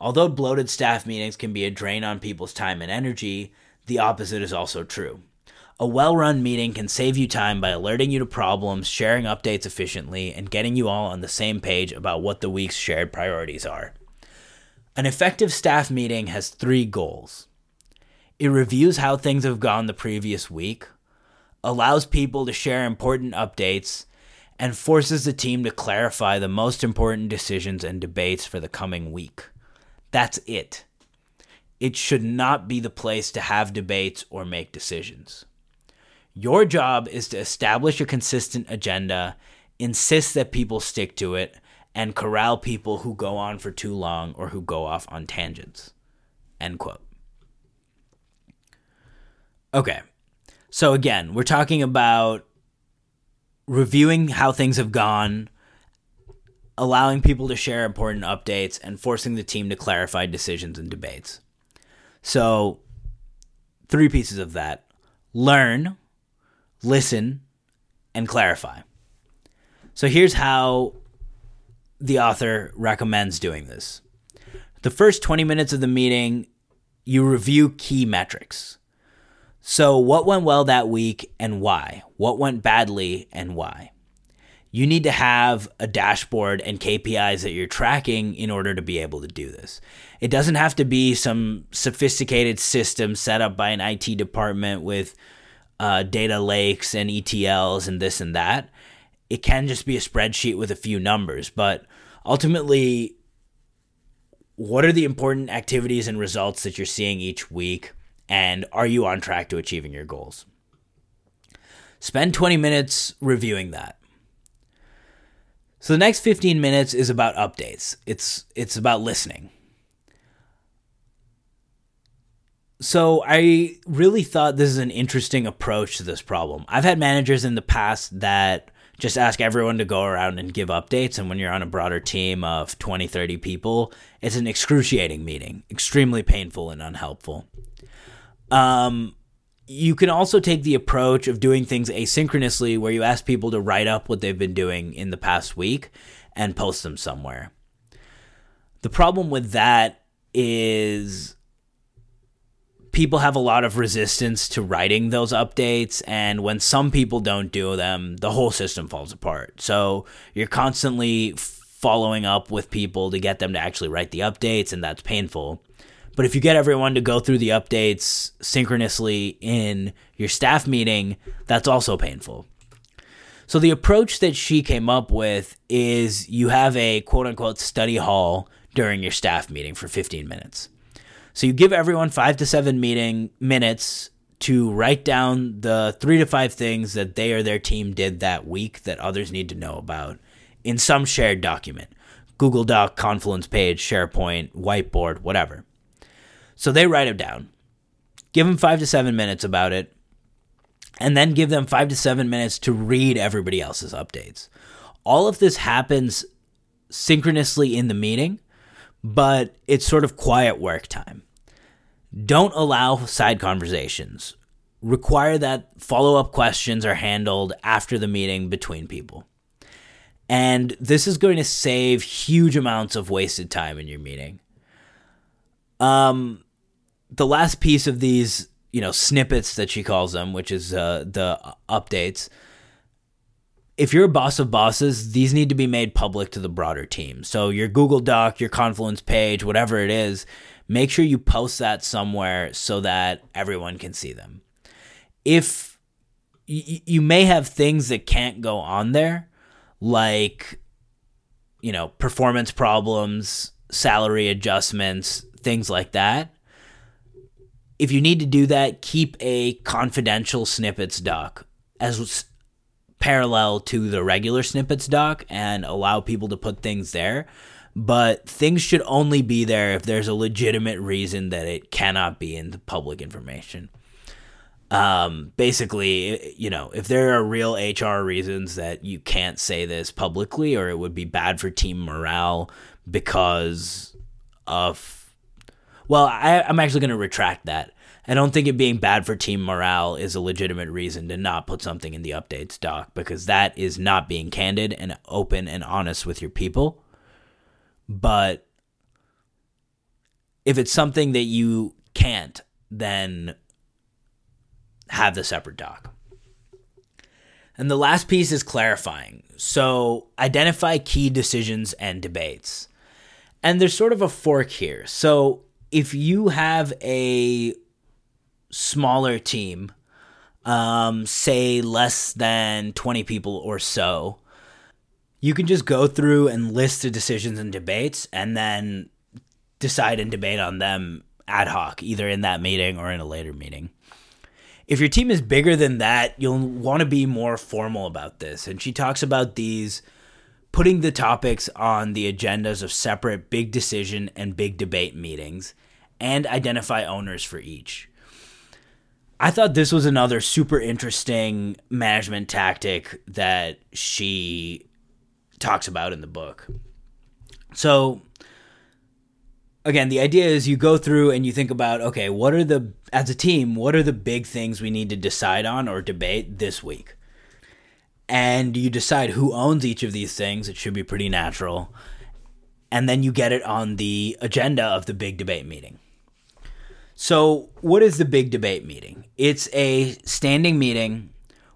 Although bloated staff meetings can be a drain on people's time and energy, the opposite is also true. A well-run meeting can save you time by alerting you to problems, sharing updates efficiently, and getting you all on the same page about what the week's shared priorities are. An effective staff meeting has 3 goals. It reviews how things have gone the previous week, allows people to share important updates, and forces the team to clarify the most important decisions and debates for the coming week. That's it. It should not be the place to have debates or make decisions. Your job is to establish a consistent agenda, insist that people stick to it, and corral people who go on for too long or who go off on tangents. End quote. Okay, so again, we're talking about reviewing how things have gone, allowing people to share important updates, and forcing the team to clarify decisions and debates. So, 3 pieces of that. Learn, listen, and clarify. So here's how the author recommends doing this. The first 20 minutes of the meeting, you review key metrics. So what went well that week and why? What went badly and why? You need to have a dashboard and KPIs that you're tracking in order to be able to do this. It doesn't have to be some sophisticated system set up by an IT department with data lakes and ETLs and this and that. It can just be a spreadsheet with a few numbers, but ultimately, what are the important activities and results that you're seeing each week, and are you on track to achieving your goals? Spend 20 minutes reviewing that. So the next 15 minutes is about updates. It's about listening. So I really thought this is an interesting approach to this problem. I've had managers in the past that just ask everyone to go around and give updates. And when you're on a broader team of 20, 30 people, it's an excruciating meeting, extremely painful and unhelpful. You can also take the approach of doing things asynchronously, where you ask people to write up what they've been doing in the past week and post them somewhere. The problem with that is people have a lot of resistance to writing those updates, and when some people don't do them, the whole system falls apart. So you're constantly following up with people to get them to actually write the updates, and that's painful. But if you get everyone to go through the updates synchronously in your staff meeting, that's also painful. So the approach that she came up with is you have a quote-unquote study hall during your staff meeting for 15 minutes. So you give everyone 5 to 7 minutes to write down the 3 to 5 things that they or their team did that week that others need to know about in some shared document, Google Doc, Confluence page, SharePoint, whiteboard, whatever. So they write it down, give them 5 to 7 minutes about it, and then give them 5 to 7 minutes to read everybody else's updates. All of this happens synchronously in the meeting, but it's sort of quiet work time. Don't allow side conversations. Require that follow-up questions are handled after the meeting between people. And this is going to save huge amounts of wasted time in your meeting. The last piece of these, snippets that she calls them, which is the updates. If you're a boss of bosses, these need to be made public to the broader team. So your Google Doc, your Confluence page, whatever it is, make sure you post that somewhere so that everyone can see them. If you may have things that can't go on there, like, performance problems, salary adjustments, things like that. If you need to do that, keep a confidential snippets doc as parallel to the regular snippets doc and allow people to put things there. But things should only be there if there's a legitimate reason that it cannot be in the public information. Basically, if there are real HR reasons that you can't say this publicly, or it would be bad for team morale because of... Well, I'm actually going to retract that. I don't think it being bad for team morale is a legitimate reason to not put something in the updates doc, because that is not being candid and open and honest with your people. But if it's something that you can't, then have the separate doc. And the last piece is clarifying. So identify key decisions and debates. And there's sort of a fork here. So if you have a smaller team, say less than 20 people or so, you can just go through and list the decisions and debates and then decide and debate on them ad hoc, either in that meeting or in a later meeting. If your team is bigger than that, you'll want to be more formal about this. And she talks about these putting the topics on the agendas of separate big decision and big debate meetings, and identify owners for each. I thought this was another super interesting management tactic that she talks about in the book. So again, the idea is you go through and you think about, okay, as a team, what are the big things we need to decide on or debate this week? And you decide who owns each of these things. It should be pretty natural. And then you get it on the agenda of the big debate meeting. So what is the big debate meeting? It's a standing meeting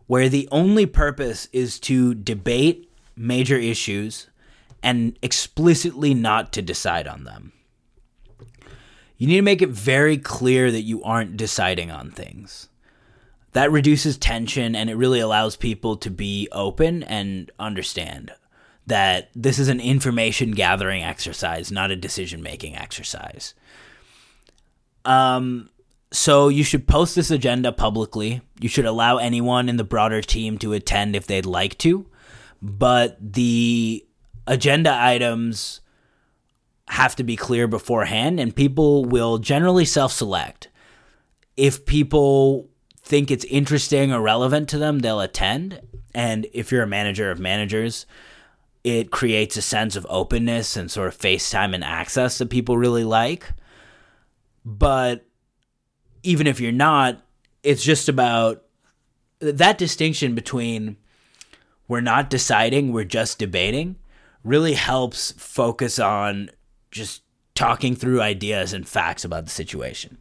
where the only purpose is to debate major issues and explicitly not to decide on them. You need to make it very clear that you aren't deciding on things. That reduces tension, and it really allows people to be open and understand that this is an information gathering exercise, not a decision making exercise. So you should post this agenda publicly. You should allow anyone in the broader team to attend if they'd like to, but the agenda items have to be clear beforehand, and people will generally self-select. If people think it's interesting or relevant to them, they'll attend. And if you're a manager of managers, it creates a sense of openness and sort of face time and access that people really like. But even if you're not, it's just about that distinction between we're not deciding, we're just debating, really helps focus on just talking through ideas and facts about the situation.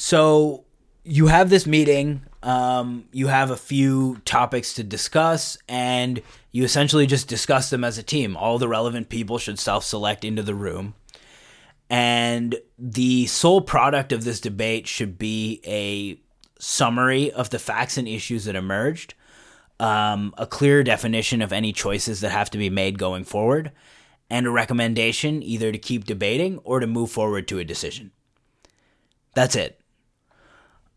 So you have this meeting, you have a few topics to discuss, and you essentially just discuss them as a team. All the relevant people should self-select into the room. And the sole product of this debate should be a summary of the facts and issues that emerged, a clear definition of any choices that have to be made going forward, and a recommendation either to keep debating or to move forward to a decision. That's it.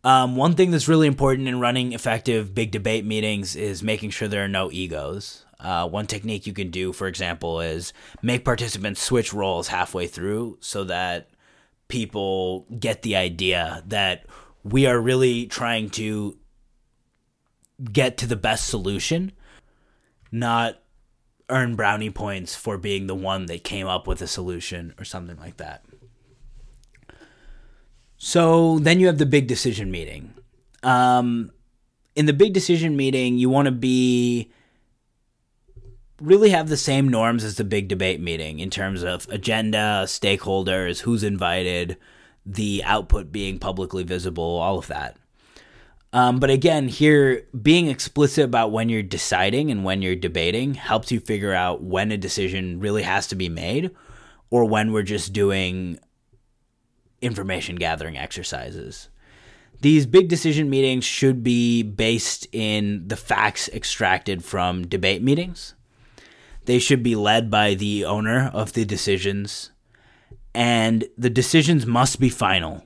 One thing that's really important in running effective big debate meetings is making sure there are no egos. One technique you can do, for example, is make participants switch roles halfway through so that people get the idea that we are really trying to get to the best solution, not earn brownie points for being the one that came up with a solution or something like that. So then you have the big decision meeting. In the big decision meeting, you want to be really have the same norms as the big debate meeting in terms of agenda, stakeholders, who's invited, the output being publicly visible, all of that. But again, here, being explicit about when you're deciding and when you're debating helps you figure out when a decision really has to be made or when we're just doing information gathering exercises. These big decision meetings should be based in the facts extracted from debate meetings. They should be led by the owner of the decisions, and the decisions must be final.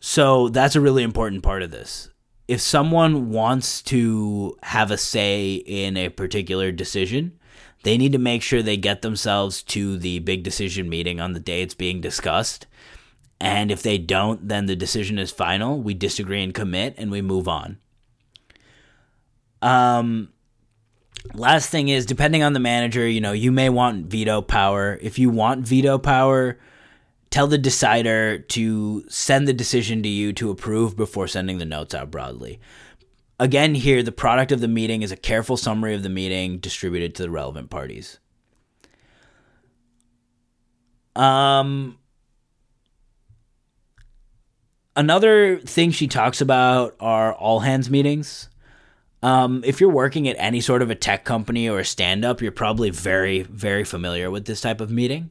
So that's a really important part of this. If someone wants to have a say in a particular decision, they need to make sure they get themselves to the big decision meeting on the day it's being discussed. And if they don't, then the decision is final. We disagree and commit, and we move on. Last thing is, depending on the manager, you may want veto power. If you want veto power, tell the decider to send the decision to you to approve before sending the notes out broadly. Again, here, the product of the meeting is a careful summary of the meeting distributed to the relevant parties. Another thing she talks about are all-hands meetings. If you're working at any sort of a tech company or a stand-up, you're probably very, very familiar with this type of meeting.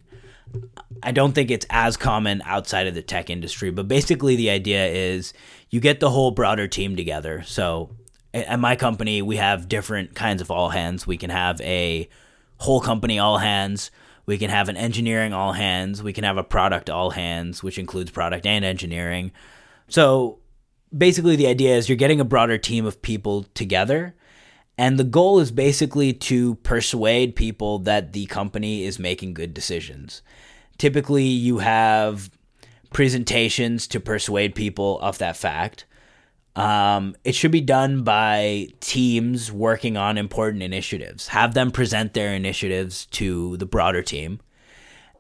I don't think it's as common outside of the tech industry, but basically the idea is you get the whole broader team together. So at my company, we have different kinds of all hands. We can have a whole company all hands. We can have an engineering all hands. We can have a product all hands, which includes product and engineering. So basically the idea is you're getting a broader team of people together. And the goal is basically to persuade people that the company is making good decisions. Typically, you have presentations to persuade people of that fact. It should be done by teams working on important initiatives. Have them present their initiatives to the broader team.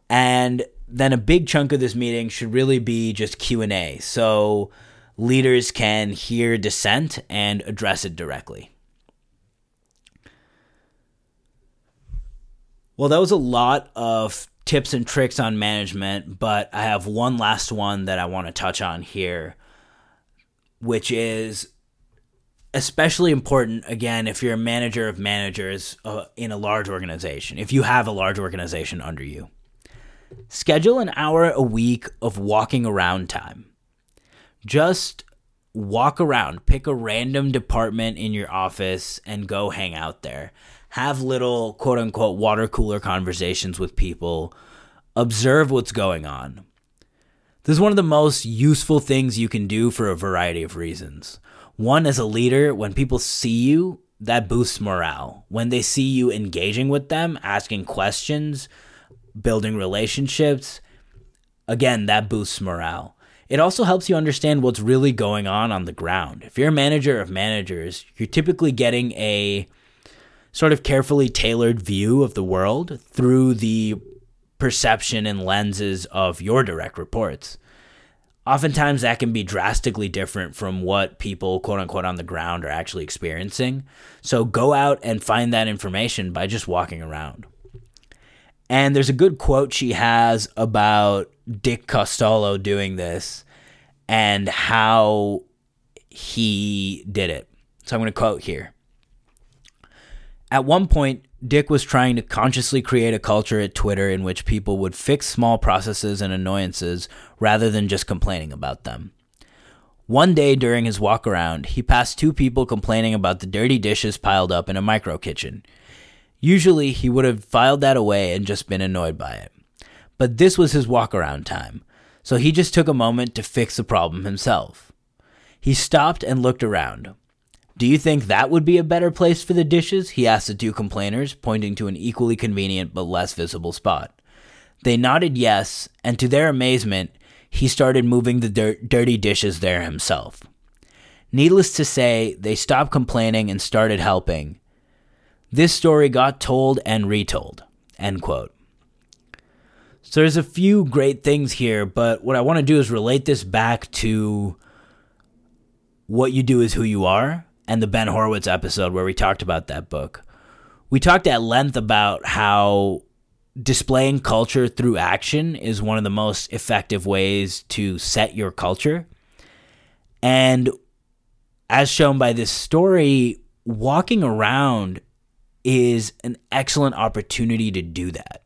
And then a big chunk of this meeting should really be just Q&A. So leaders can hear dissent and address it directly. Well, that was a lot of tips and tricks on management, but I have one last one that I want to touch on here, which is especially important, again, if you're a manager of managers in a large organization, if you have a large organization under you. Schedule an hour a week of walking around time. Just walk around, pick a random department in your office and go hang out there. Have little, quote-unquote, water cooler conversations with people. Observe what's going on. This is one of the most useful things you can do for a variety of reasons. One, as a leader, when people see you, that boosts morale. When they see you engaging with them, asking questions, building relationships, again, that boosts morale. It also helps you understand what's really going on the ground. If you're a manager of managers, you're typically getting a sort of carefully tailored view of the world through the perception and lenses of your direct reports. Oftentimes that can be drastically different from what people, quote unquote, on the ground are actually experiencing. So go out and find that information by just walking around. And there's a good quote she has about Dick Costolo doing this. and how he did it. So I'm going to quote here. At one point, Dick was trying to consciously create a culture at Twitter in which people would fix small processes and annoyances rather than just complaining about them. One day during his walk around, he passed two people complaining about the dirty dishes piled up in a micro kitchen. Usually, he would have filed that away and just been annoyed by it. But this was his walk around time, so he just took a moment to fix the problem himself. He stopped and looked around. Do you think that would be a better place for the dishes? He asked the two complainers, pointing to an equally convenient but less visible spot. They nodded yes, and to their amazement, he started moving the dirty dishes there himself. Needless to say, they stopped complaining and started helping. This story got told and retold. End quote. So there's a few great things here, but what I want to do is relate this back to What You Do Is Who You Are and the Ben Horowitz episode where we talked about that book. We talked at length about how displaying culture through action is one of the most effective ways to set your culture. And as shown by this story, walking around is an excellent opportunity to do that.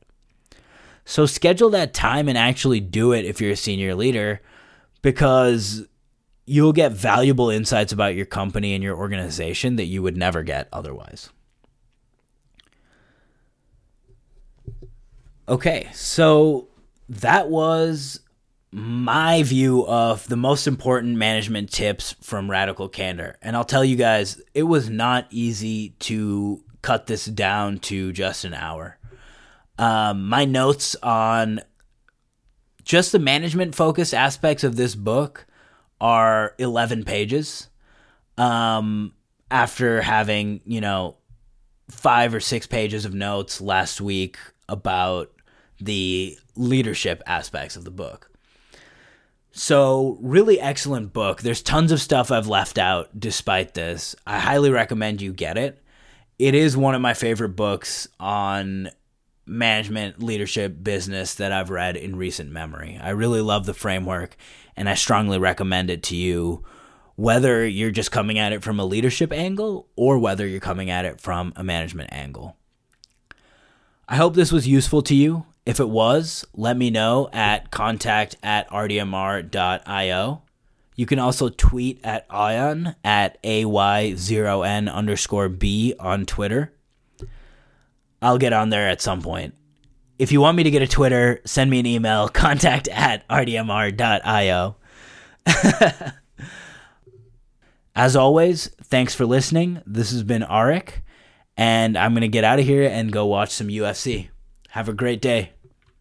So schedule that time and actually do it if you're a senior leader, because you'll get valuable insights about your company and your organization that you would never get otherwise. Okay, so that was my view of the most important management tips from Radical Candor. And I'll tell you guys, it was not easy to cut this down to just an hour. My notes on just the management-focused aspects of this book are 11 pages. After having, 5 or 6 pages of notes last week about the leadership aspects of the book. So really excellent book. There's tons of stuff I've left out despite this. I highly recommend you get it. It is one of my favorite books on management, leadership, business that I've read in recent memory. I really love the framework and I strongly recommend it to you, whether you're just coming at it from a leadership angle or whether you're coming at it from a management angle. I hope this was useful to you. If it was, let me know at contact@rdmr.io. You can also tweet at Ayon at AY0N_B on Twitter. I'll get on there at some point. If you want me to get a Twitter, send me an email, contact@rdmr.io. As always, thanks for listening. This has been Arik. And I'm going to get out of here and go watch some UFC. Have a great day.